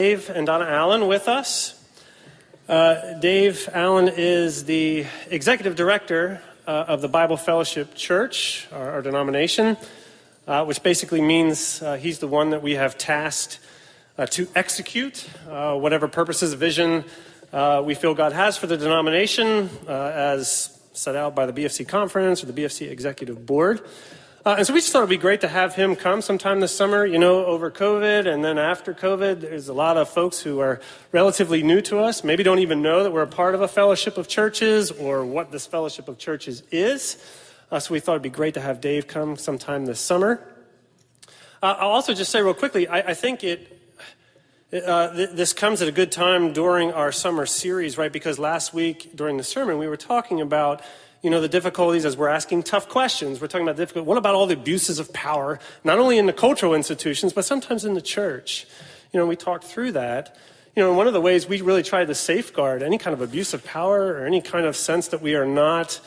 Dave and Donna Allen with us. Dave Allen is the executive director of the Bible Fellowship Church, our denomination, which basically means he's the one that we have tasked to execute whatever purposes, vision we feel God has for the denomination as set out by the BFC Conference or the BFC Executive Board. And so we just thought it would be great to have him come sometime this summer, you know, over COVID and then after COVID. There's a lot of folks who are relatively new to us, maybe don't even know that we're a part of a fellowship of churches or what this fellowship of churches is. So we thought it would be great to have Dave come sometime this summer. I'll also just say real quickly, I think this comes at a good time during our summer series, right? Because last week during the sermon, we were talking about, you know, the difficulties as we're asking tough questions. We're talking about difficult. What about all the abuses of power, not only in the cultural institutions, but sometimes in the church? You know, we talked through that. You know, and one of the ways we really try to safeguard any kind of abuse of power or any kind of sense that we are not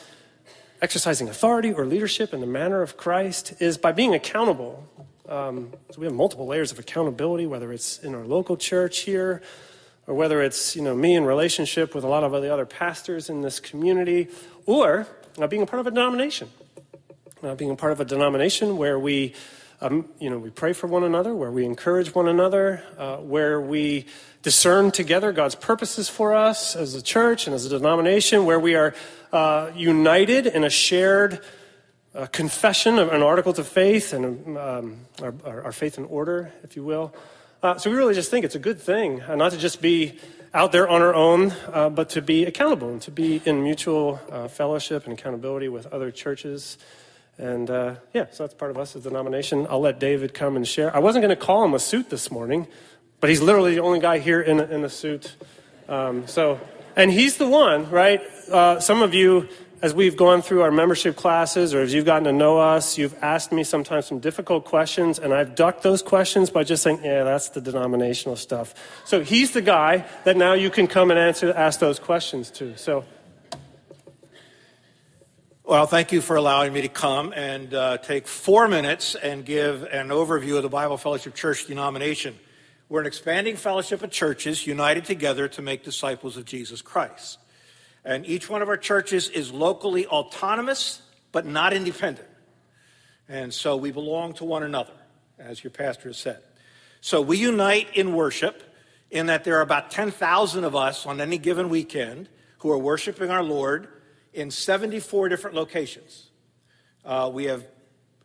exercising authority or leadership in the manner of Christ is by being accountable. So we have multiple layers of accountability, whether it's in our local church here or whether it's, you know, me in relationship with a lot of the other pastors in this community, or being a part of a denomination. Being a part of a denomination where we, you know, we pray for one another, where we encourage one another, where we discern together God's purposes for us as a church and as a denomination, where we are united in a shared confession, an articles of faith, and our faith in order, if you will. So we really just think it's a good thing not to just be out there on our own, but to be accountable and to be in mutual fellowship and accountability with other churches. And yeah, so that's part of us as a denomination. I'll let David come and share. I wasn't going to call him a suit this morning, but he's literally the only guy here in a suit. And he's the one, right? Some of you, as we've gone through our membership classes or as you've gotten to know us, you've asked me sometimes some difficult questions, and I've ducked those questions by just saying, yeah, that's the denominational stuff. So he's the guy that now you can come and ask those questions to. So, well, thank you for allowing me to come and take 4 minutes and give an overview of the Bible Fellowship Church denomination. We're an expanding fellowship of churches united together to make disciples of Jesus Christ. And each one of our churches is locally autonomous, but not independent. And so we belong to one another, as your pastor has said. So we unite in worship in that there are about 10,000 of us on any given weekend who are worshiping our Lord in 74 different locations. We have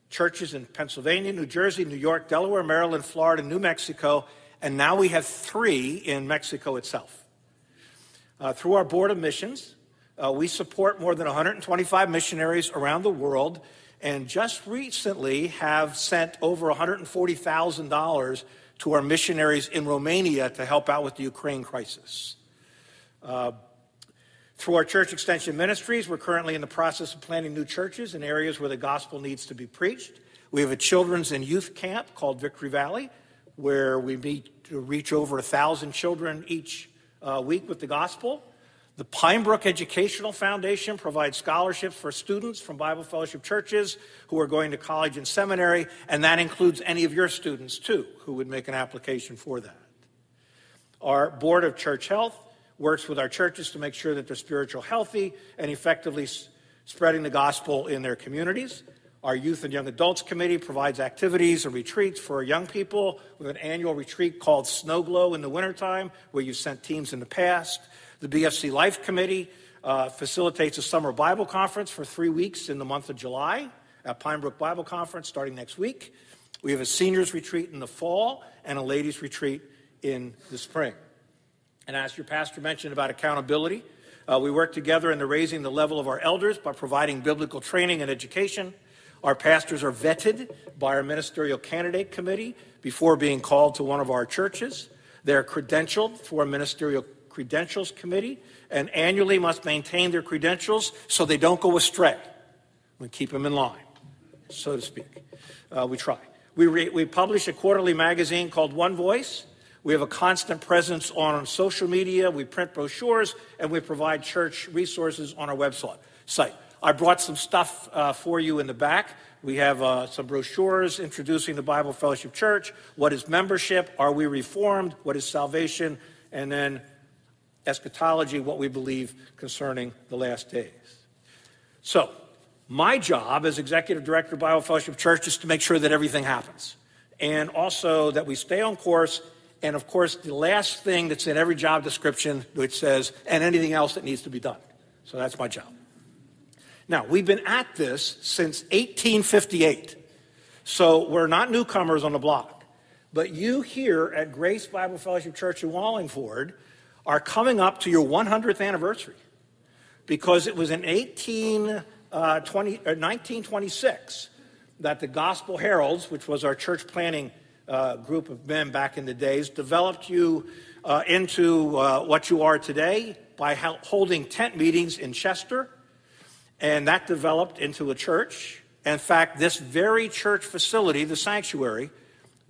churches in Pennsylvania, New Jersey, New York, Delaware, Maryland, Florida, New Mexico, and now we have 3 in Mexico itself. Through our Board of Missions, we support more than 125 missionaries around the world, and just recently have sent over $140,000 to our missionaries in Romania to help out with the Ukraine crisis. Through our church extension ministries, we're currently in the process of planting new churches in areas where the gospel needs to be preached. We have a children's and youth camp called Victory Valley, where we meet to reach over 1,000 children each week with the gospel. The Pinebrook Educational Foundation provides scholarships for students from Bible Fellowship churches who are going to college and seminary, and that includes any of your students too who would make an application for that. Our Board of Church Health works with our churches to make sure that they're spiritually healthy and effectively spreading the gospel in their communities. Our Youth and Young Adults Committee provides activities and retreats for young people with an annual retreat called Snow Glow in the wintertime, where you've sent teams in the past. The BFC Life Committee facilitates a summer Bible conference for 3 weeks in the month of July at Pinebrook Bible Conference starting next week. We have a seniors retreat in the fall and a ladies retreat in the spring. And as your pastor mentioned about accountability, we work together in the raising the level of our elders by providing biblical training and education. Our pastors are vetted by our ministerial candidate committee before being called to one of our churches. They are credentialed through our ministerial credentials committee and annually must maintain their credentials so they don't go astray. We keep them in line, so to speak. We try. We publish a quarterly magazine called One Voice. We have a constant presence on social media. We print brochures, and we provide church resources on our website. I brought some stuff for you in the back. We have some brochures introducing the Bible Fellowship Church. What is membership? Are we reformed? What is salvation? And then eschatology, what we believe concerning the last days. So my job as executive director of Bible Fellowship Church is to make sure that everything happens, and also that we stay on course. And of course, the last thing that's in every job description, which says, and anything else that needs to be done. So that's my job. Now, we've been at this since 1858, so we're not newcomers on the block. But you here at Grace Bible Fellowship Church in Wallingford are coming up to your 100th anniversary, because it was in 1926 that the Gospel Heralds, which was our church planning group of men back in the days, developed you into what you are today by holding tent meetings in Chester. And that developed into a church. In fact, this very church facility, the sanctuary,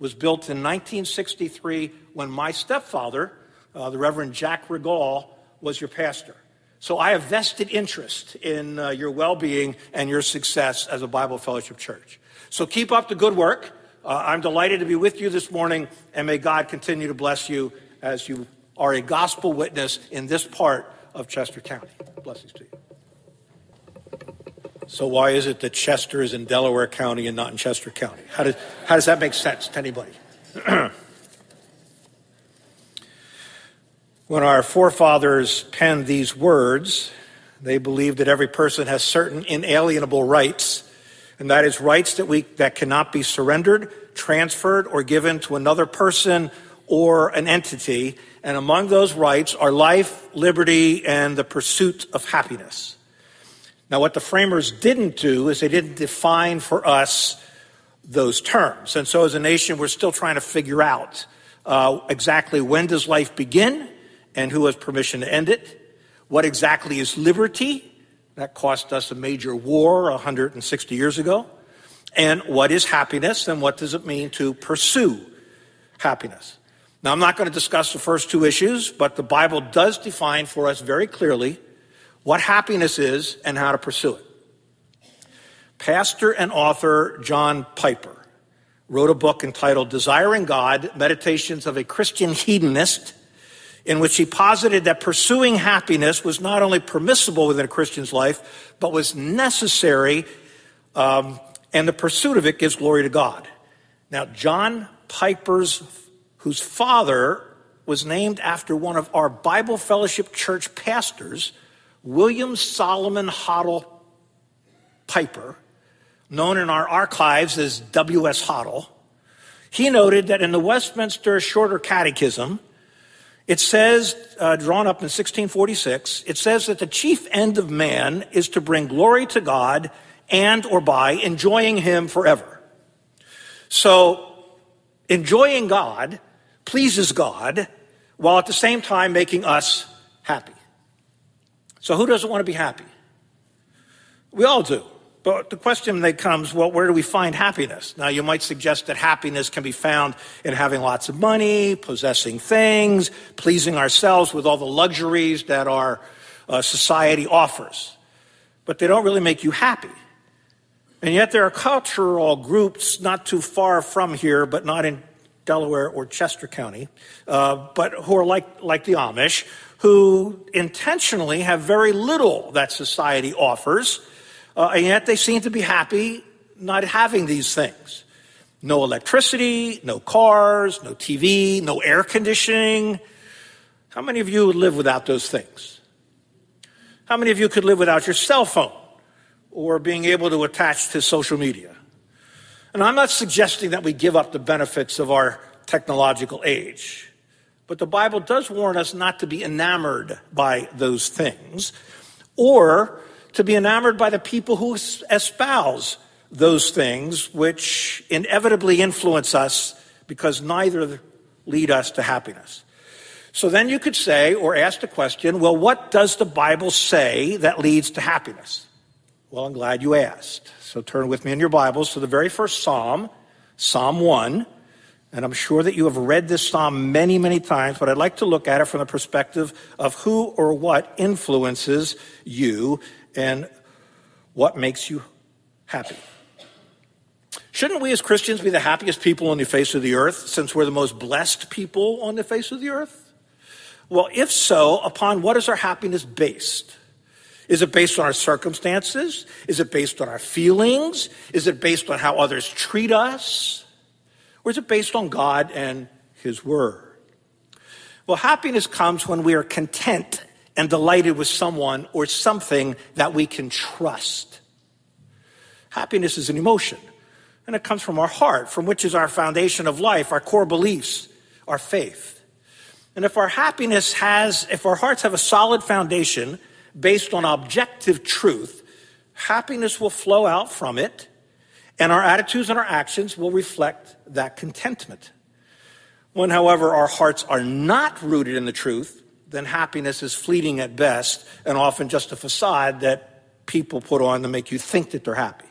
was built in 1963 when my stepfather, the Reverend Jack Regal, was your pastor. So I have vested interest in your well-being and your success as a Bible Fellowship Church. So keep up the good work. I'm delighted to be with you this morning, and may God continue to bless you as you are a gospel witness in this part of Chester County. Blessings to you. So why is it that Chester is in Delaware County and not in Chester County? How does that make sense to anybody? When our forefathers penned these words, they believed that every person has certain inalienable rights, and that is rights that cannot be surrendered, transferred, or given to another person or an entity. And among those rights are life, liberty, and the pursuit of happiness. Now, what the framers didn't do is they didn't define for us those terms. And so as a nation, we're still trying to figure out exactly when does life begin and who has permission to end it. What exactly is liberty? That cost us a major war 160 years ago. And what is happiness, and what does it mean to pursue happiness? Now, I'm not going to discuss the first two issues, but the Bible does define for us very clearly what happiness is and how to pursue it. Pastor and author John Piper wrote a book entitled Desiring God, Meditations of a Christian Hedonist, in which he posited that pursuing happiness was not only permissible within a Christian's life, but was necessary, and the pursuit of it gives glory to God. Now, John Piper's, whose father was named after one of our Bible Fellowship Church pastors, William Solomon Hoddle Piper, known in our archives as W.S. Hoddle, he noted that in the Westminster Shorter Catechism, it says, drawn up in 1646, it says that the chief end of man is to bring glory to God and or by enjoying him forever. So enjoying God pleases God while at the same time making us happy. So who doesn't want to be happy? We all do. But the question then comes, well, where do we find happiness? Now, you might suggest that happiness can be found in having lots of money, possessing things, pleasing ourselves with all the luxuries that our society offers. But they don't really make you happy. And yet there are cultural groups not too far from here, but not in Delaware or Chester County, but who are like the Amish, who intentionally have very little that society offers, and yet they seem to be happy not having these things. No electricity, no cars, no TV, no air conditioning. How many of you would live without those things? How many of you could live without your cell phone or being able to attach to social media? And I'm not suggesting that we give up the benefits of our technological age. But the Bible does warn us not to be enamored by those things, or to be enamored by the people who espouse those things, which inevitably influence us, because neither lead us to happiness. So then you could say, or ask the question, well, what does the Bible say that leads to happiness? Well, I'm glad you asked. So turn with me in your Bibles to the very first Psalm, Psalm 1. And I'm sure that you have read this psalm many, many times, but I'd like to look at it from the perspective of who or what influences you and What makes you happy? Shouldn't we as Christians be the happiest people on the face of the earth, since we're the most blessed people on the face of the earth? Well, if so, upon what is our happiness based? Is it based on our circumstances? Is it based on our feelings? Is it based on how others treat us? Or is it based on God and His Word? Well, happiness comes when we are content and delighted with someone or something that we can trust. Happiness is an emotion, and it comes from our heart, from which is our foundation of life, our core beliefs, our faith. And if our hearts have a solid foundation based on objective truth, happiness will flow out from it, and our attitudes and our actions will reflect that contentment. When, however, our hearts are not rooted in the truth, then happiness is fleeting at best and often just a facade that people put on to make you think that they're happy.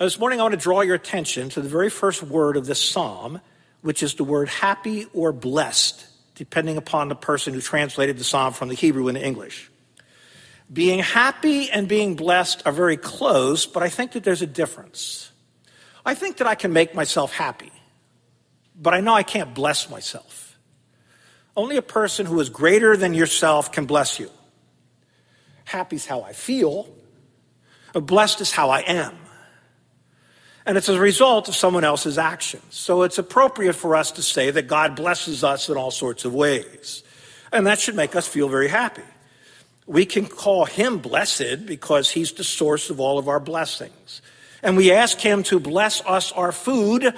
Now, this morning I want to draw your attention to the very first word of this psalm, which is the word happy or blessed, depending upon the person who translated the psalm from the Hebrew into English. Being happy and being blessed are very close, but I think that there's a difference. I think that I can make myself happy, but I know I can't bless myself. Only a person who is greater than yourself can bless you. Happy is how I feel, but blessed is how I am. And it's a result of someone else's actions. So it's appropriate for us to say that God blesses us in all sorts of ways. And that should make us feel very happy. We can call Him blessed because He's the source of all of our blessings. And we ask Him to bless us our food.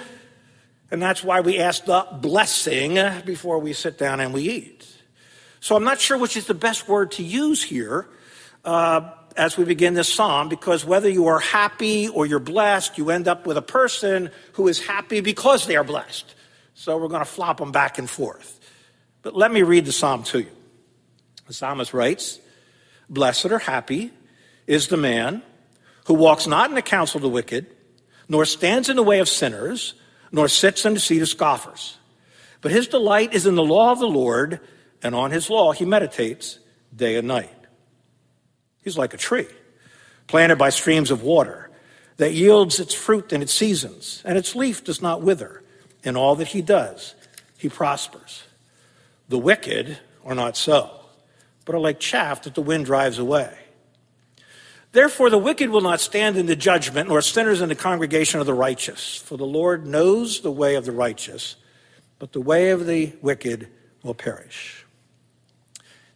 And that's why we ask the blessing before we sit down and we eat. So I'm not sure which is the best word to use here, as we begin this psalm, because whether you are happy or you're blessed, you end up with a person who is happy because they are blessed. So we're going to flop them back and forth. But let me read the psalm to you. The psalmist writes, "Blessed or happy is the man who walks not in the counsel of the wicked, nor stands in the way of sinners, nor sits in the seat of scoffers. But his delight is in the law of the Lord, and on His law he meditates day and night. He's like a tree planted by streams of water that yields its fruit in its seasons, and its leaf does not wither. In all that he does, he prospers. The wicked are not so, but are like chaff that the wind drives away. Therefore, the wicked will not stand in the judgment, nor sinners in the congregation of the righteous. For the Lord knows the way of the righteous, but the way of the wicked will perish."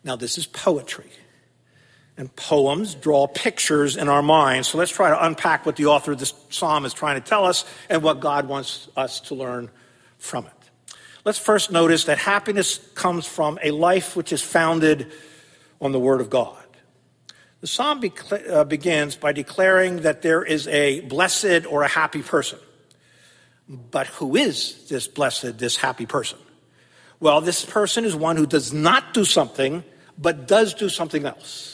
Now, this is poetry. And poems draw pictures in our minds. So let's try to unpack what the author of this psalm is trying to tell us and what God wants us to learn from it. Let's first notice that happiness comes from a life which is founded on the Word of God. The psalm begins by declaring that there is a blessed or a happy person. But who is this blessed, this happy person? Well, this person is one who does not do something, but does do something else.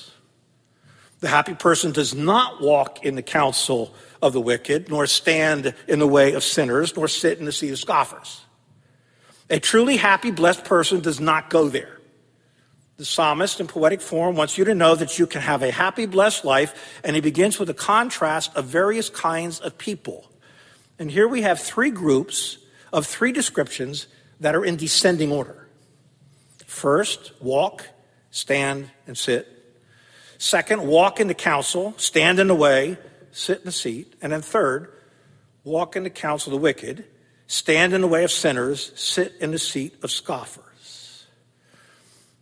The happy person does not walk in the counsel of the wicked, nor stand in the way of sinners, nor sit in the seat of scoffers. A truly happy, blessed person does not go there. The psalmist in poetic form wants you to know that you can have a happy, blessed life, and he begins with a contrast of various kinds of people. And here we have three groups of three descriptions that are in descending order. First, walk, stand, and sit. Second, walk in the counsel, stand in the way, sit in the seat. And then third, walk in the counsel of the wicked, stand in the way of sinners, sit in the seat of scoffers.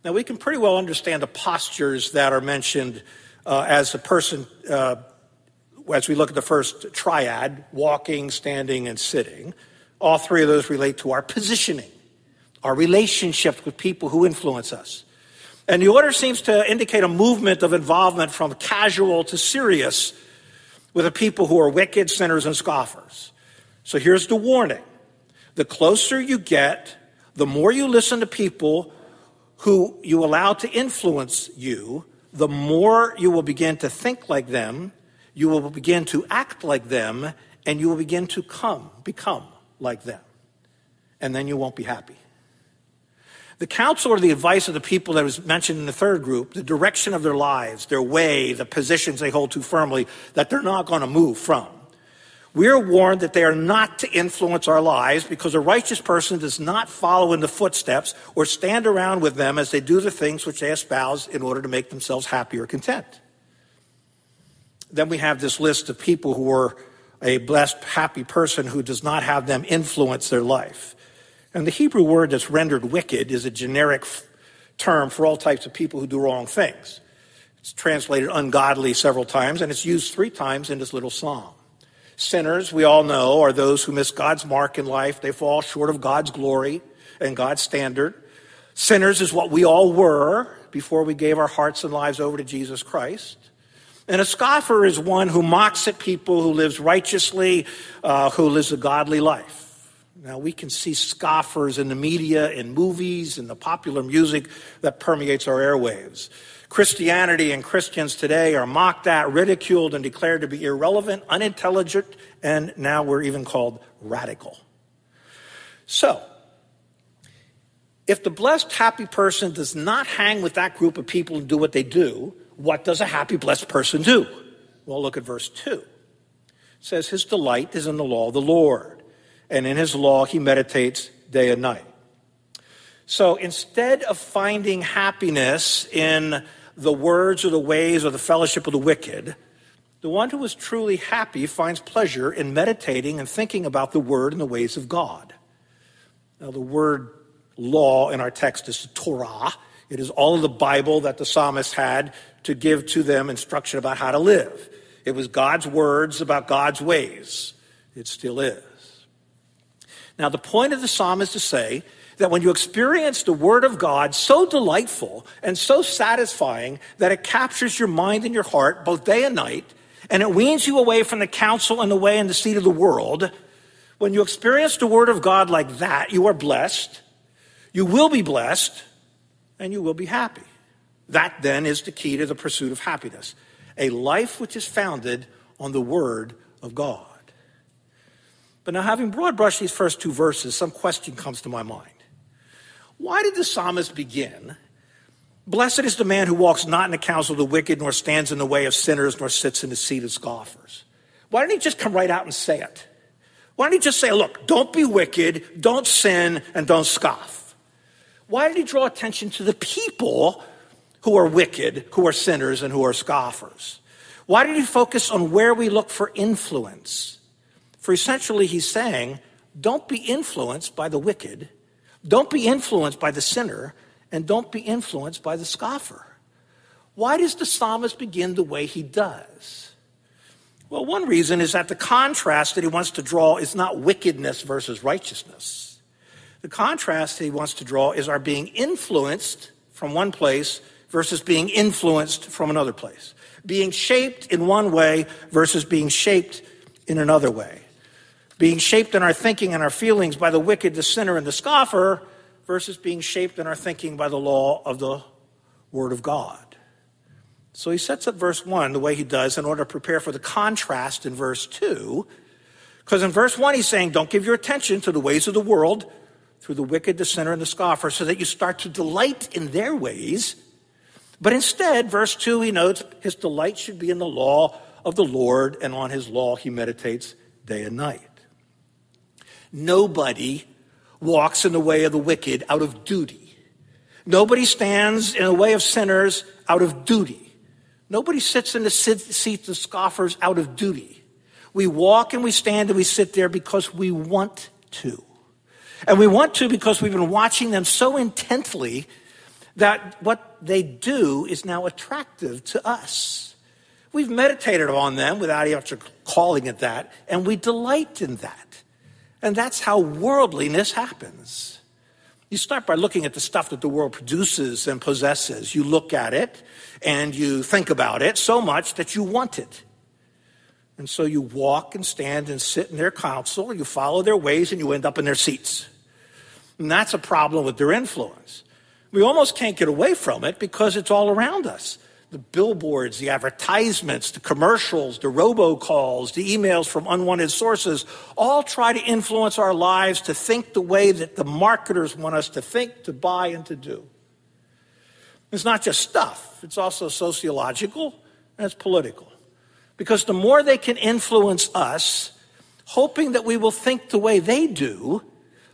Now, we can pretty well understand the postures that are mentioned as we look at the first triad, walking, standing, and sitting. All three of those relate to our positioning, our relationships with people who influence us. And the order seems to indicate a movement of involvement from casual to serious with the people who are wicked, sinners, and scoffers. So here's the warning. The closer you get, the more you listen to people who you allow to influence you, the more you will begin to think like them, you will begin to act like them, and you will begin to become like them. And then you won't be happy. The counsel or the advice of the people that was mentioned in the third group, the direction of their lives, their way, the positions they hold to firmly, that they're not going to move from. We are warned that they are not to influence our lives because a righteous person does not follow in the footsteps or stand around with them as they do the things which they espouse in order to make themselves happy or content. Then we have this list of people who are a blessed, happy person who does not have them influence their life. And the Hebrew word that's rendered wicked is a generic term for all types of people who do wrong things. It's translated ungodly several times, and it's used 3 times in this little psalm. Sinners, we all know, are those who miss God's mark in life. They fall short of God's glory and God's standard. Sinners is what we all were before we gave our hearts and lives over to Jesus Christ. And a scoffer is one who mocks at people, who lives righteously, who lives a godly life. Now, we can see scoffers in the media, in movies, in the popular music that permeates our airwaves. Christianity and Christians today are mocked at, ridiculed, and declared to be irrelevant, unintelligent, and now we're even called radical. So, if the blessed, happy person does not hang with that group of people and do what they do, what does a happy, blessed person do? Well, look at verse 2. It says, his delight is in the law of the Lord, and in his law he meditates day and night. So instead of finding happiness in the words or the ways or the fellowship of the wicked, the one who is truly happy finds pleasure in meditating and thinking about the word and the ways of God. Now, the word law in our text is the Torah. It is all of the Bible that the psalmist had to give to them instruction about how to live. It was God's words about God's ways. It still is. Now, the point of the psalm is to say that when you experience the word of God so delightful and so satisfying that it captures your mind and your heart both day and night, and it weans you away from the counsel and the way and the seat of the world, when you experience the word of God like that, you are blessed, you will be blessed, and you will be happy. That then is the key to the pursuit of happiness, a life which is founded on the word of God. But now, having broad brushed these first 2 verses, some question comes to my mind. Why did the psalmist begin, "Blessed is the man who walks not in the counsel of the wicked, nor stands in the way of sinners, nor sits in the seat of scoffers"? Why didn't he just come right out and say it? Why didn't he just say, look, don't be wicked, don't sin, and don't scoff? Why did he draw attention to the people who are wicked, who are sinners, and who are scoffers? Why did he focus on where we look for influence? For essentially, he's saying, don't be influenced by the wicked, don't be influenced by the sinner, and don't be influenced by the scoffer. Why does the psalmist begin the way he does? Well, one reason is that the contrast that he wants to draw is not wickedness versus righteousness. The contrast that he wants to draw is our being influenced from one place versus being influenced from another place. Being shaped in one way versus being shaped in another way. Being shaped in our thinking and our feelings by the wicked, the sinner, and the scoffer versus being shaped in our thinking by the law of the Word of God. So he sets up verse 1 the way he does in order to prepare for the contrast in verse 2. Because in verse 1 he's saying, don't give your attention to the ways of the world through the wicked, the sinner, and the scoffer so that you start to delight in their ways. But instead, verse 2, he notes his delight should be in the law of the Lord, and on his law he meditates day and night. Nobody walks in the way of the wicked out of duty. Nobody stands in the way of sinners out of duty. Nobody sits in the seats of scoffers out of duty. We walk and we stand and we sit there because we want to. And we want to because we've been watching them so intently that what they do is now attractive to us. We've meditated on them without even calling it that, and we delight in that. And that's how worldliness happens. You start by looking at the stuff that the world produces and possesses. You look at it, and you think about it so much that you want it. And so you walk and stand and sit in their counsel, you follow their ways, and you end up in their seats. And that's a problem with their influence. We almost can't get away from it because it's all around us. the billboards, the advertisements, the commercials, the robocalls, the emails from unwanted sources, all try to influence our lives to think the way that the marketers want us to think, to buy, and to do. It's not just stuff. It's also sociological and it's political. Because the more they can influence us, hoping that we will think the way they do,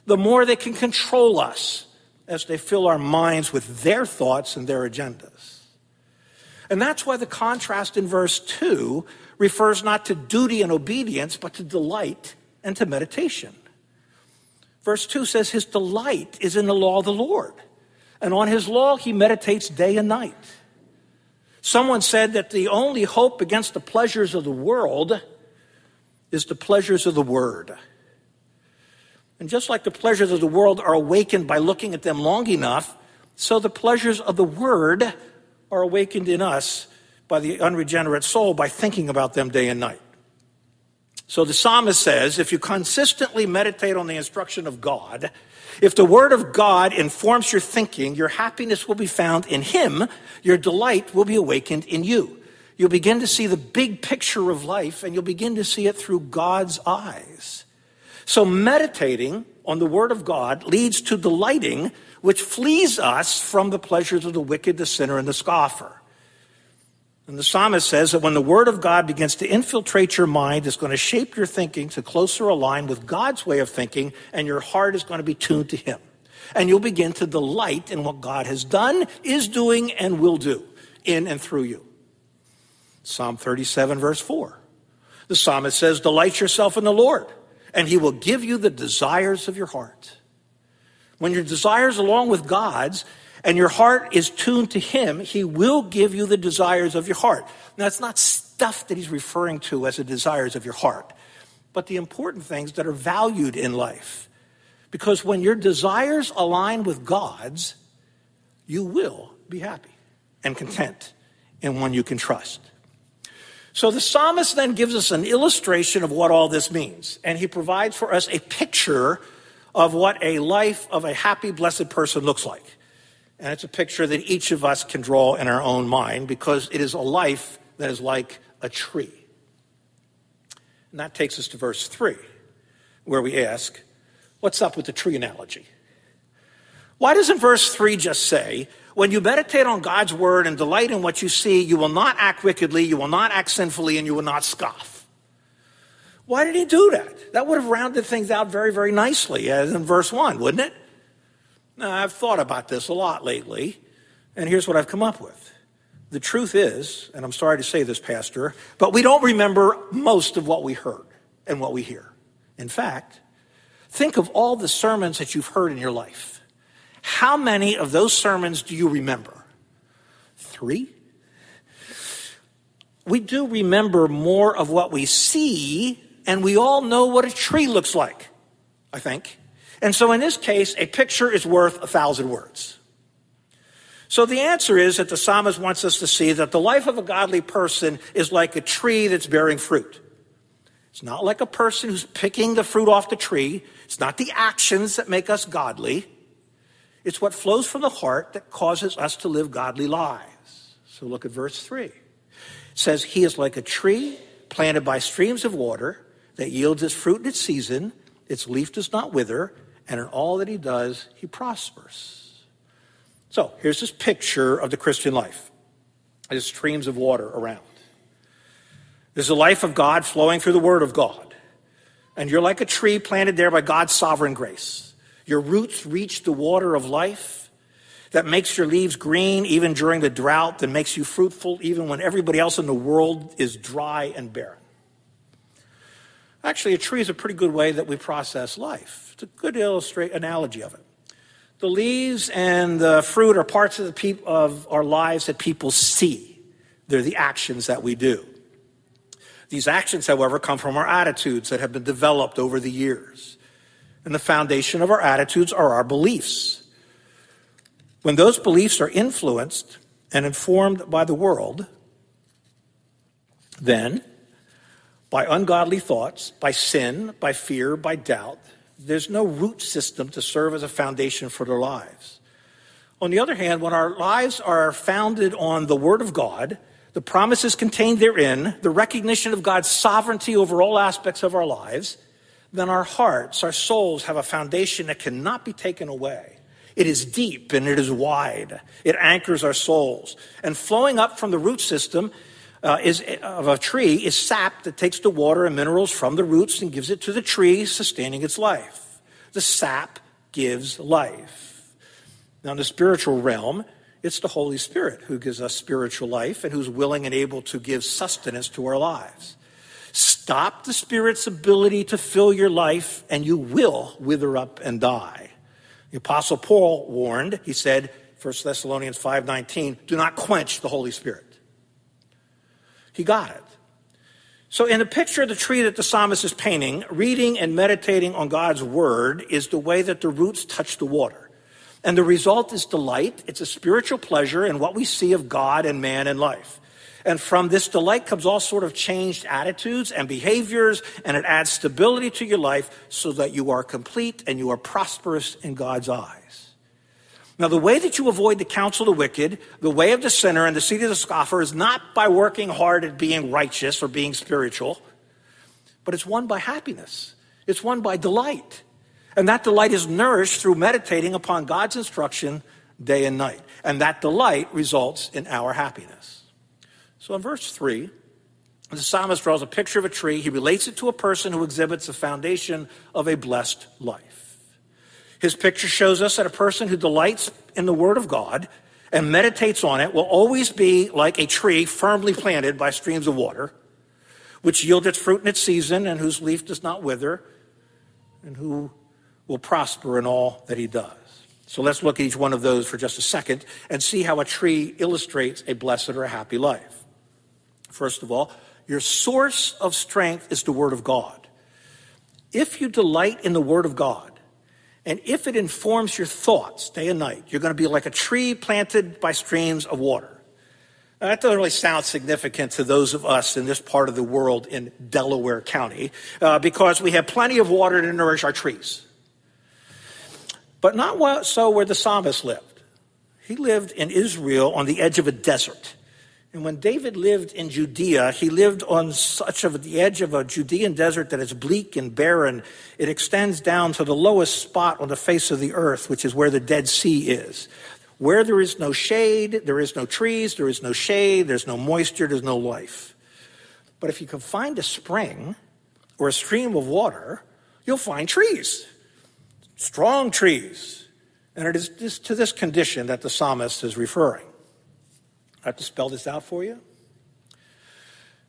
the more they can control us as they fill our minds with their thoughts and their agendas. And that's why the contrast in verse 2 refers not to duty and obedience, but to delight and to meditation. Verse 2 says, his delight is in the law of the Lord, and on his law he meditates day and night. Someone said that the only hope against the pleasures of the world is the pleasures of the word. And just like the pleasures of the world are awakened by looking at them long enough, so the pleasures of the word are awakened in us by the unregenerate soul by thinking about them day and night. So the psalmist says, if you consistently meditate on the instruction of God, if the word of God informs your thinking, your happiness will be found in him, your delight will be awakened in you. You'll begin to see the big picture of life, and you'll begin to see it through God's eyes. So meditating on the word of God leads to delighting, which flees us from the pleasures of the wicked, the sinner, and the scoffer. And the psalmist says that when the word of God begins to infiltrate your mind, it's going to shape your thinking to closer align with God's way of thinking, and your heart is going to be tuned to him. And you'll begin to delight in what God has done, is doing, and will do in and through you. Psalm 37, verse 4. The psalmist says, delight yourself in the Lord, and he will give you the desires of your heart. When your desires along with God's, and your heart is tuned to him, he will give you the desires of your heart. Now, it's not stuff that he's referring to as the desires of your heart, but the important things that are valued in life. Because when your desires align with God's, you will be happy and content in one you can trust. So the psalmist then gives us an illustration of what all this means. And he provides for us a picture of what a life of a happy, blessed person looks like. And it's a picture that each of us can draw in our own mind, because it is a life that is like a tree. And that takes us to verse 3, where we ask, what's up with the tree analogy? Why doesn't verse 3 just say, when you meditate on God's word and delight in what you see, you will not act wickedly, you will not act sinfully, and you will not scoff? Why did he do that? That would have rounded things out very, very nicely, as in verse 1, wouldn't it? Now, I've thought about this a lot lately, and here's what I've come up with. The truth is, and I'm sorry to say this, Pastor, but we don't remember most of what we heard and what we hear. In fact, think of all the sermons that you've heard in your life. How many of those sermons do you remember? 3? We do remember more of what we see, and we all know what a tree looks like, I think. And so in this case, a picture is worth 1,000 words. So the answer is that the psalmist wants us to see that the life of a godly person is like a tree that's bearing fruit. It's not like a person who's picking the fruit off the tree. It's not the actions that make us godly. It's what flows from the heart that causes us to live godly lives. So look at verse 3. It says, he is like a tree planted by streams of water that yields its fruit in its season, its leaf does not wither, and in all that he does, he prospers. So here's this picture of the Christian life. There's streams of water around. There's the life of God flowing through the word of God. And you're like a tree planted there by God's sovereign grace. Your roots reach the water of life that makes your leaves green even during the drought, that makes you fruitful even when everybody else in the world is dry and barren. Actually, a tree is a pretty good way that we process life. It's a good analogy of it. The leaves and the fruit are parts of our lives that people see. They're the actions that we do. These actions, however, come from our attitudes that have been developed over the years. And the foundation of our attitudes are our beliefs. When those beliefs are influenced and informed by the world, then by ungodly thoughts, by sin, by fear, by doubt, there's no root system to serve as a foundation for their lives. On the other hand, when our lives are founded on the Word of God, the promises contained therein, the recognition of God's sovereignty over all aspects of our lives, then our hearts, our souls have a foundation that cannot be taken away. It is deep and it is wide. It anchors our souls. And flowing up from the root system of a tree is sap that takes the water and minerals from the roots and gives it to the tree, sustaining its life. The sap gives life. Now, in the spiritual realm, it's the Holy Spirit who gives us spiritual life and who's willing and able to give sustenance to our lives. Stop the Spirit's ability to fill your life and you will wither up and die. The Apostle Paul warned, he said, 1 Thessalonians 5:19, do not quench the Holy Spirit. He got it. So in the picture of the tree that the psalmist is painting, reading and meditating on God's word is the way that the roots touch the water. And the result is delight. It's a spiritual pleasure in what we see of God and man and life. And from this delight comes all sort of changed attitudes and behaviors, and it adds stability to your life so that you are complete and you are prosperous in God's eyes. Now, the way that you avoid the counsel of the wicked, the way of the sinner, and the seat of the scoffer is not by working hard at being righteous or being spiritual, but it's won by happiness. It's won by delight. And that delight is nourished through meditating upon God's instruction day and night. And that delight results in our happiness. So in verse 3, the psalmist draws a picture of a tree. He relates it to a person who exhibits the foundation of a blessed life. His picture shows us that a person who delights in the word of God and meditates on it will always be like a tree firmly planted by streams of water, which yield its fruit in its season and whose leaf does not wither, and who will prosper in all that he does. So let's look at each one of those for just a second and see how a tree illustrates a blessed or a happy life. First of all, your source of strength is the Word of God. If you delight in the Word of God, and if it informs your thoughts day and night, you're going to be like a tree planted by streams of water. Now, that doesn't really sound significant to those of us in this part of the world in Delaware County, because we have plenty of water to nourish our trees. But not so where the psalmist lived. He lived in Israel on the edge of a desert. And when David lived in Judea, he lived on such of the edge of a Judean desert that it's bleak and barren. It extends down to the lowest spot on the face of the earth, which is where the Dead Sea is. Where there is no shade, there is no trees, there is no shade, there's no moisture, there's no life. But if you can find a spring or a stream of water, you'll find trees. Strong trees. And it is to this condition that the psalmist is referring. I have to spell this out for you.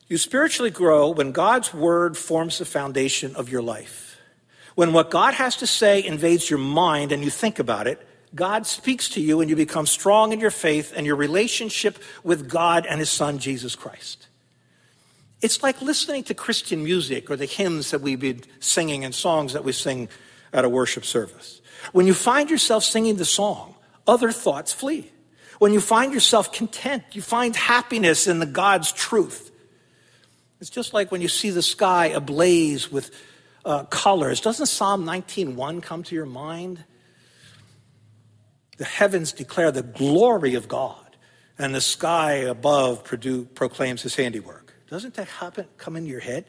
You spiritually grow when God's word forms the foundation of your life. When what God has to say invades your mind and you think about it, God speaks to you and you become strong in your faith and your relationship with God and his son, Jesus Christ. It's like listening to Christian music or the hymns that we've been singing and songs that we sing at a worship service. When you find yourself singing the song, other thoughts flee. When you find yourself content, you find happiness in the God's truth. It's just like when you see the sky ablaze with colors. Doesn't Psalm 19:1 come to your mind? The heavens declare the glory of God, and the sky above proclaims his handiwork. Doesn't that come into your head?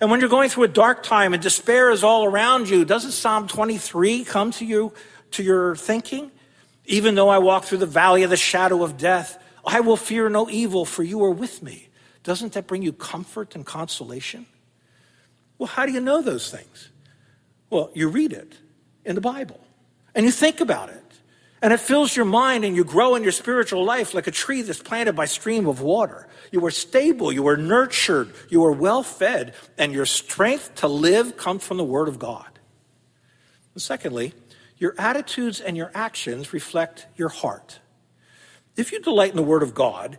And when you're going through a dark time and despair is all around you, doesn't Psalm 23 come to your thinking? Even though I walk through the valley of the shadow of death, I will fear no evil, for you are with me. Doesn't that bring you comfort and consolation? Well, how do you know those things? Well, you read it in the Bible, and you think about it, and it fills your mind, and you grow in your spiritual life like a tree that's planted by stream of water. You are stable, you are nurtured, you are well-fed, and your strength to live comes from the Word of God. And secondly, your attitudes and your actions reflect your heart. If you delight in the Word of God,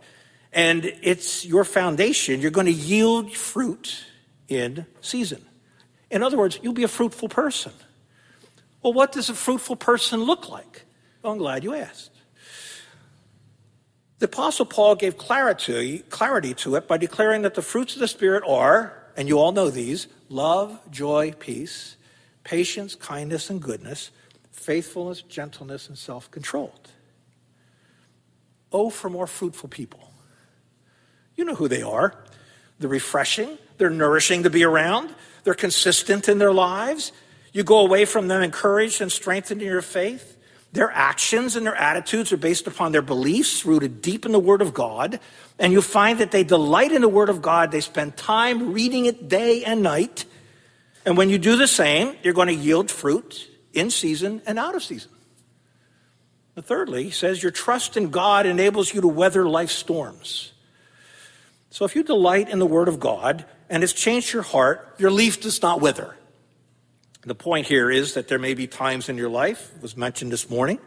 and it's your foundation, you're going to yield fruit in season. In other words, you'll be a fruitful person. Well, what does a fruitful person look like? Well, I'm glad you asked. The Apostle Paul gave clarity to it by declaring that the fruits of the Spirit are, and you all know these, love, joy, peace, patience, kindness, and goodness, faithfulness, gentleness, and self-control. Oh, for more fruitful people. You know who they are. They're refreshing. They're nourishing to be around. They're consistent in their lives. You go away from them encouraged and strengthened in your faith. Their actions and their attitudes are based upon their beliefs, rooted deep in the Word of God. And you find that they delight in the Word of God. They spend time reading it day and night. And when you do the same, you're going to yield fruit in season and out of season. And thirdly, he says, your trust in God enables you to weather life's storms. So if you delight in the Word of God and it's changed your heart, your leaf does not wither. The point here is that there may be times in your life, it was mentioned this morning,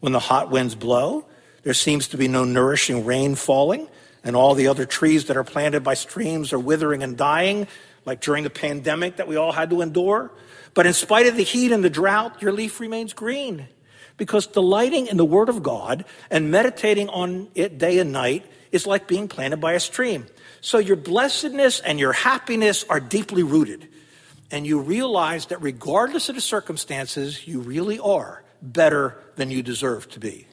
when the hot winds blow, there seems to be no nourishing rain falling, and all the other trees that are planted by streams are withering and dying, like during the pandemic that we all had to endure. But in spite of the heat and the drought, your leaf remains green, because delighting in the Word of God and meditating on it day and night is like being planted by a stream. So your blessedness and your happiness are deeply rooted. And you realize that regardless of the circumstances, you really are better than you deserve to be.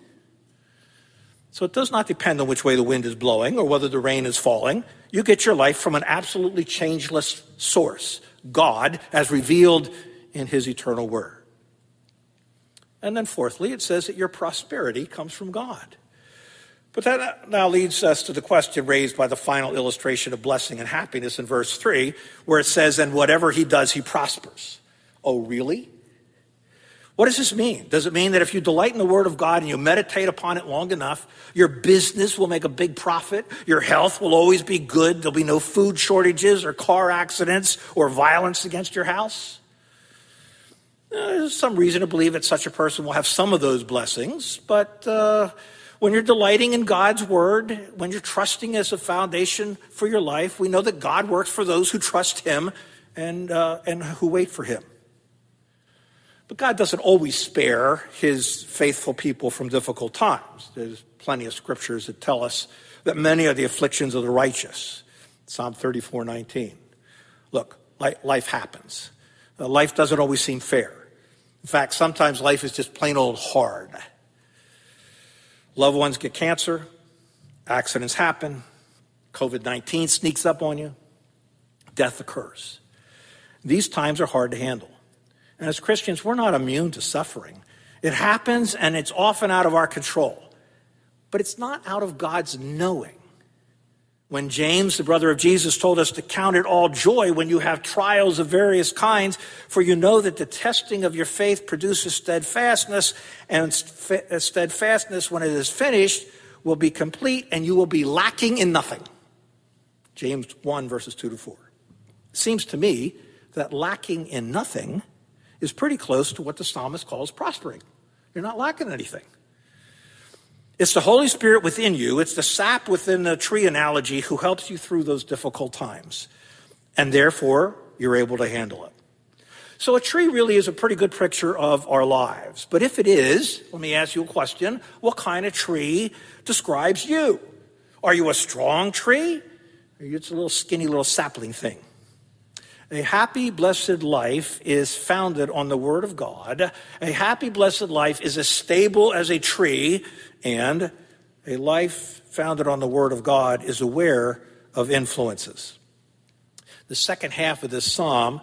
So it does not depend on which way the wind is blowing or whether the rain is falling. You get your life from an absolutely changeless source, God, as revealed in his eternal word. And then fourthly, it says that your prosperity comes from God. But that now leads us to the question raised by the final illustration of blessing and happiness in verse 3, where it says, and whatever he does, he prospers. Oh, really? What does this mean? Does it mean that if you delight in the Word of God and you meditate upon it long enough, your business will make a big profit, your health will always be good, there'll be no food shortages or car accidents or violence against your house? There's some reason to believe that such a person will have some of those blessings, but when you're delighting in God's word, when you're trusting as a foundation for your life, we know that God works for those who trust him and who wait for him. But God doesn't always spare his faithful people from difficult times. There's plenty of scriptures that tell us that many are the afflictions of the righteous. Psalm 34:19. Look, life happens. Life doesn't always seem fair. In fact, sometimes life is just plain old hard. Loved ones get cancer, accidents happen, COVID-19 sneaks up on you, death occurs. These times are hard to handle. And as Christians, we're not immune to suffering. It happens and it's often out of our control, but it's not out of God's knowing. When James, the brother of Jesus, told us to count it all joy when you have trials of various kinds, for you know that the testing of your faith produces steadfastness, and steadfastness, when it is finished, will be complete, and you will be lacking in nothing. James 1, verses 2 to 4. It seems to me that lacking in nothing is pretty close to what the psalmist calls prospering. You're not lacking anything. It's the Holy Spirit within you. It's the sap within the tree analogy who helps you through those difficult times. And therefore, you're able to handle it. So a tree really is a pretty good picture of our lives. But if it is, let me ask you a question. What kind of tree describes you? Are you a strong tree? Or are you just a little skinny little sapling thing? A happy, blessed life is founded on the Word of God. A happy, blessed life is as stable as a tree, and a life founded on the Word of God is aware of influences. The second half of this psalm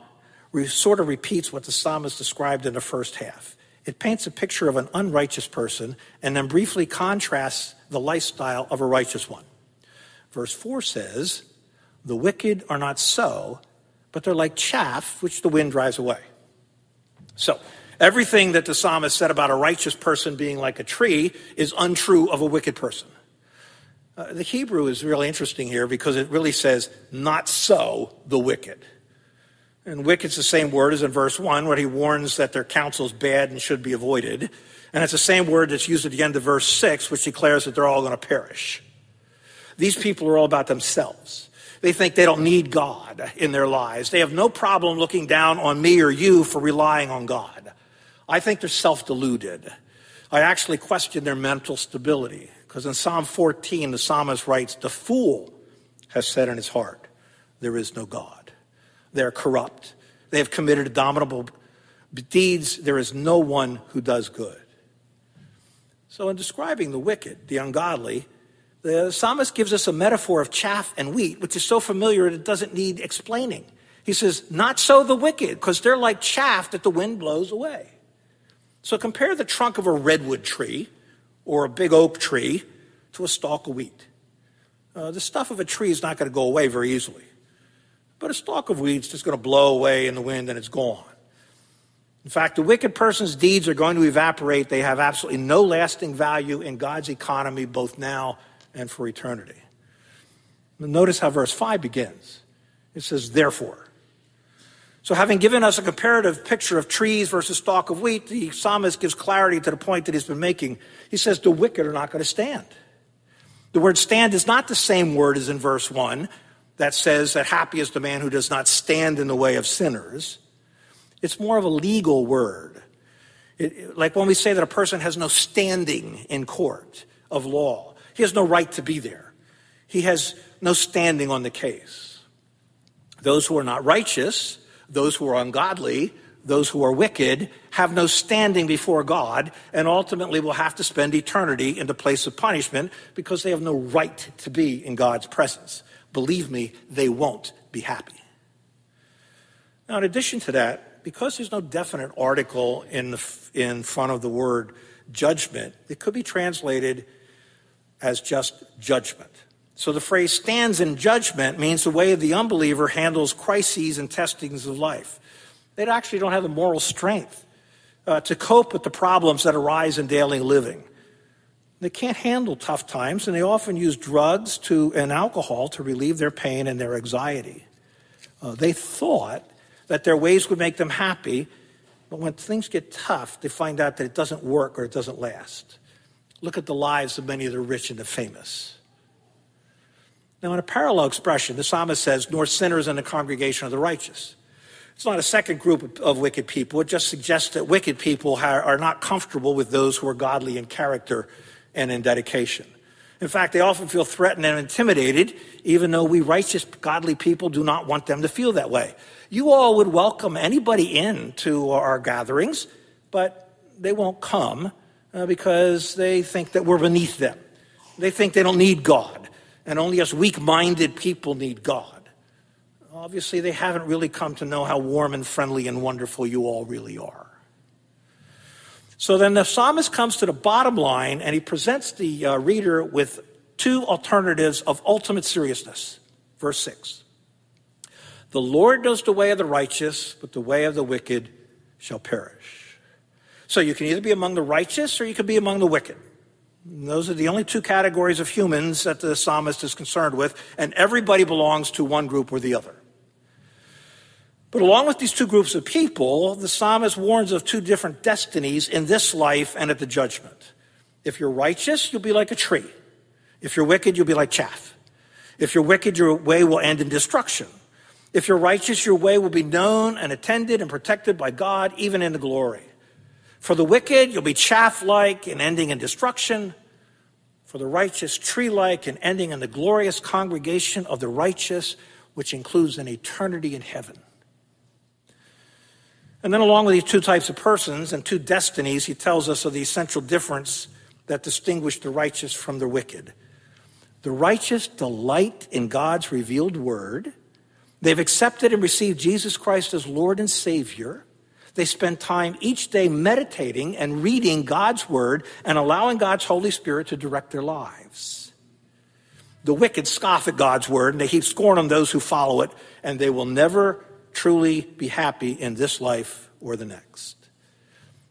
sort of repeats what the psalmist described in the first half. It paints a picture of an unrighteous person and then briefly contrasts the lifestyle of a righteous one. Verse 4 says, the wicked are not so, but they're like chaff, which the wind drives away. So everything that the psalmist said about a righteous person being like a tree is untrue of a wicked person. The Hebrew is really interesting here because it really says, not so the wicked. And wicked's the same word as in verse 1, where he warns that their counsel's bad and should be avoided. And it's the same word that's used at the end of verse 6, which declares that they're all going to perish. These people are all about themselves. They think they don't need God in their lives. They have no problem looking down on me or you for relying on God. I think they're self-deluded. I actually question their mental stability, because in Psalm 14, the psalmist writes, the fool has said in his heart, there is no God. They're corrupt. They have committed abominable deeds, there is no one who does good. So in describing the wicked, the ungodly, the psalmist gives us a metaphor of chaff and wheat, which is so familiar that it doesn't need explaining. He says, not so the wicked, because they're like chaff that the wind blows away. So compare the trunk of a redwood tree or a big oak tree to a stalk of wheat. The stuff of a tree is not going to go away very easily. But a stalk of wheat's just going to blow away in the wind and it's gone. In fact, the wicked person's deeds are going to evaporate. They have absolutely no lasting value in God's economy, both now and for eternity. Notice how verse 5 begins. It says, therefore. So having given us a comparative picture of trees versus stalk of wheat, the psalmist gives clarity to the point that he's been making. He says the wicked are not going to stand. The word stand is not the same word as in verse 1 that says that happy is the man who does not stand in the way of sinners. It's more of a legal word. Like when we say that a person has no standing in court of law. He has no right to be there. He has no standing on the case. Those who are not righteous, those who are ungodly, those who are wicked, have no standing before God and ultimately will have to spend eternity in the place of punishment because they have no right to be in God's presence. Believe me, they won't be happy. Now, in addition to that, because there's no definite article in front of the word judgment, it could be translated as just judgment. So the phrase stands in judgment means the way the unbeliever handles crises and testings of life. They actually don't have the moral strength to cope with the problems that arise in daily living. They can't handle tough times, and they often use drugs and alcohol to relieve their pain and their anxiety. They thought that their ways would make them happy, but when things get tough, they find out that it doesn't work or it doesn't last. Look at the lives of many of the rich and the famous. Now, in a parallel expression, the psalmist says, nor sinners in the congregation of the righteous. It's not a second group of wicked people. It just suggests that wicked people are not comfortable with those who are godly in character and in dedication. In fact, they often feel threatened and intimidated, even though we righteous, godly people do not want them to feel that way. You all would welcome anybody in to our gatherings, but they won't come because they think that we're beneath them. They think they don't need God, and only us weak-minded people need God. Obviously, they haven't really come to know how warm and friendly and wonderful you all really are. So then the psalmist comes to the bottom line, and he presents the reader with two alternatives of ultimate seriousness. Verse 6. The Lord knows the way of the righteous, but the way of the wicked shall perish. So you can either be among the righteous or you can be among the wicked. And those are the only two categories of humans that the psalmist is concerned with, and everybody belongs to one group or the other. But along with these two groups of people, the psalmist warns of two different destinies in this life and at the judgment. If you're righteous, you'll be like a tree. If you're wicked, you'll be like chaff. If you're wicked, your way will end in destruction. If you're righteous, your way will be known and attended and protected by God, even in the glory. For the wicked, you'll be chaff-like and ending in destruction. For the righteous, tree-like and ending in the glorious congregation of the righteous, which includes an eternity in heaven. And then along with these two types of persons and two destinies, he tells us of the essential difference that distinguishes the righteous from the wicked. The righteous delight in God's revealed word. They've accepted and received Jesus Christ as Lord and Savior. They spend time each day meditating and reading God's word and allowing God's Holy Spirit to direct their lives. The wicked scoff at God's word, and they heap scorn on those who follow it, and they will never truly be happy in this life or the next.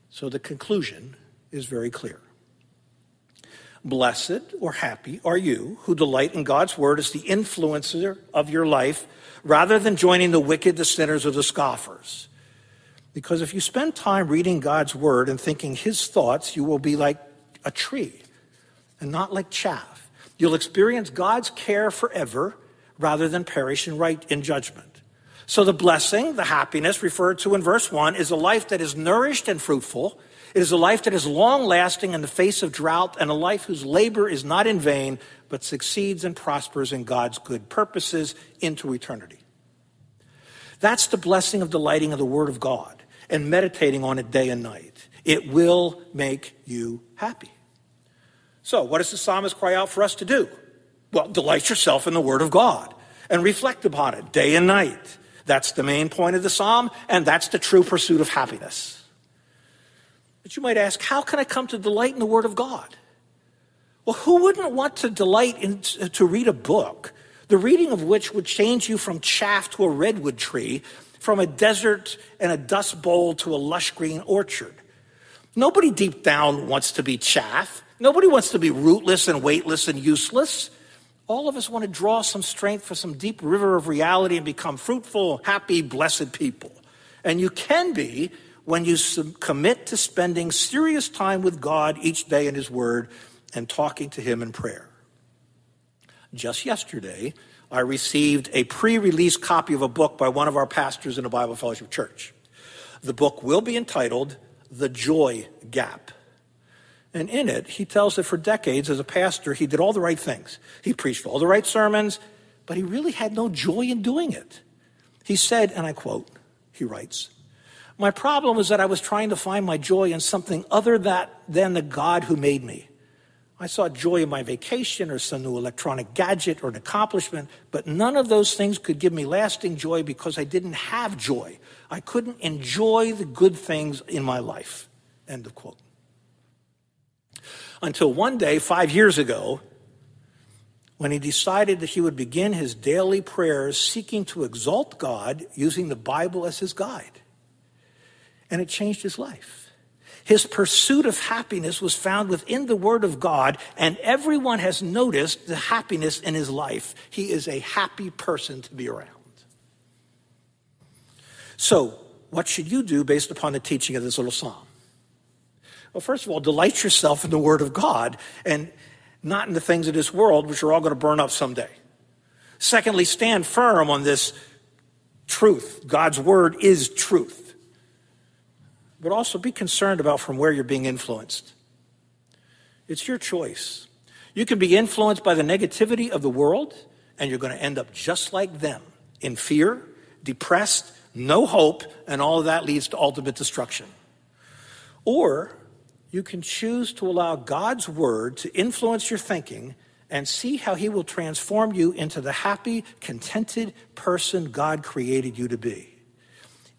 So the conclusion is very clear. Blessed or happy are you who delight in God's word as the influencer of your life rather than joining the wicked, the sinners, or the scoffers. Because if you spend time reading God's word and thinking his thoughts, you will be like a tree and not like chaff. You'll experience God's care forever rather than perish in judgment. So the blessing, the happiness referred to in verse 1 is a life that is nourished and fruitful. It is a life that is long-lasting in the face of drought and a life whose labor is not in vain, but succeeds and prospers in God's good purposes into eternity. That's the blessing of delighting in the Word of God and meditating on it day and night. It will make you happy. So what does the psalmist cry out for us to do? Well, delight yourself in the Word of God and reflect upon it day and night. That's the main point of the psalm, and that's the true pursuit of happiness. But you might ask, how can I come to delight in the Word of God? Well, who wouldn't want to delight in to read a book, the reading of which would change you from chaff to a redwood tree, from a desert and a dust bowl to a lush green orchard? Nobody deep down wants to be chaff. Nobody wants to be rootless and weightless and useless. All of us want to draw some strength from some deep river of reality and become fruitful, happy, blessed people. And you can be when you commit to spending serious time with God each day in His Word and talking to Him in prayer. Just yesterday, I received a pre-release copy of a book by one of our pastors in the Bible Fellowship Church. The book will be entitled The Joy Gap. And in it, he tells that for decades as a pastor, he did all the right things. He preached all the right sermons, but he really had no joy in doing it. He said, and I quote, he writes, "My problem is that I was trying to find my joy in something other than the God who made me. I saw joy in my vacation or some new electronic gadget or an accomplishment, but none of those things could give me lasting joy because I didn't have joy. I couldn't enjoy the good things in my life." End of quote. Until one day, 5 years ago, when he decided that he would begin his daily prayers seeking to exalt God using the Bible as his guide. And it changed his life. His pursuit of happiness was found within the Word of God, and everyone has noticed the happiness in his life. He is a happy person to be around. So, what should you do based upon the teaching of this little psalm? Well, first of all, delight yourself in the Word of God and not in the things of this world, which are all going to burn up someday. Secondly, stand firm on this truth. God's Word is truth. But also be concerned about from where you're being influenced. It's your choice. You can be influenced by the negativity of the world, and you're going to end up just like them, in fear, depressed, no hope, and all of that leads to ultimate destruction. Or you can choose to allow God's Word to influence your thinking and see how He will transform you into the happy, contented person God created you to be.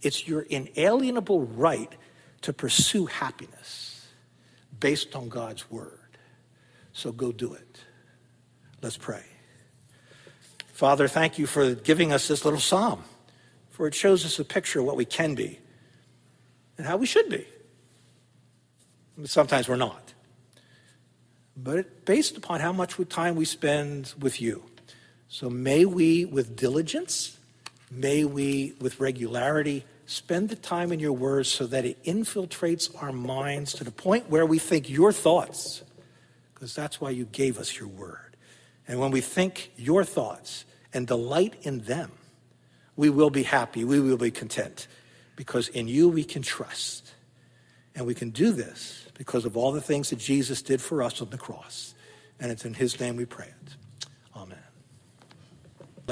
It's your inalienable right to pursue happiness based on God's Word. So go do it. Let's pray. Father, thank you for giving us this little psalm, for it shows us a picture of what we can be and how we should be. Sometimes we're not. But based upon how much time we spend with you. So may we, with diligence, may we, with regularity, spend the time in your Word so that it infiltrates our minds to the point where we think your thoughts, because that's why you gave us your Word. And when we think your thoughts and delight in them, we will be happy, we will be content, because in you we can trust. And we can do this because of all the things that Jesus did for us on the cross. And it's in His name we pray it.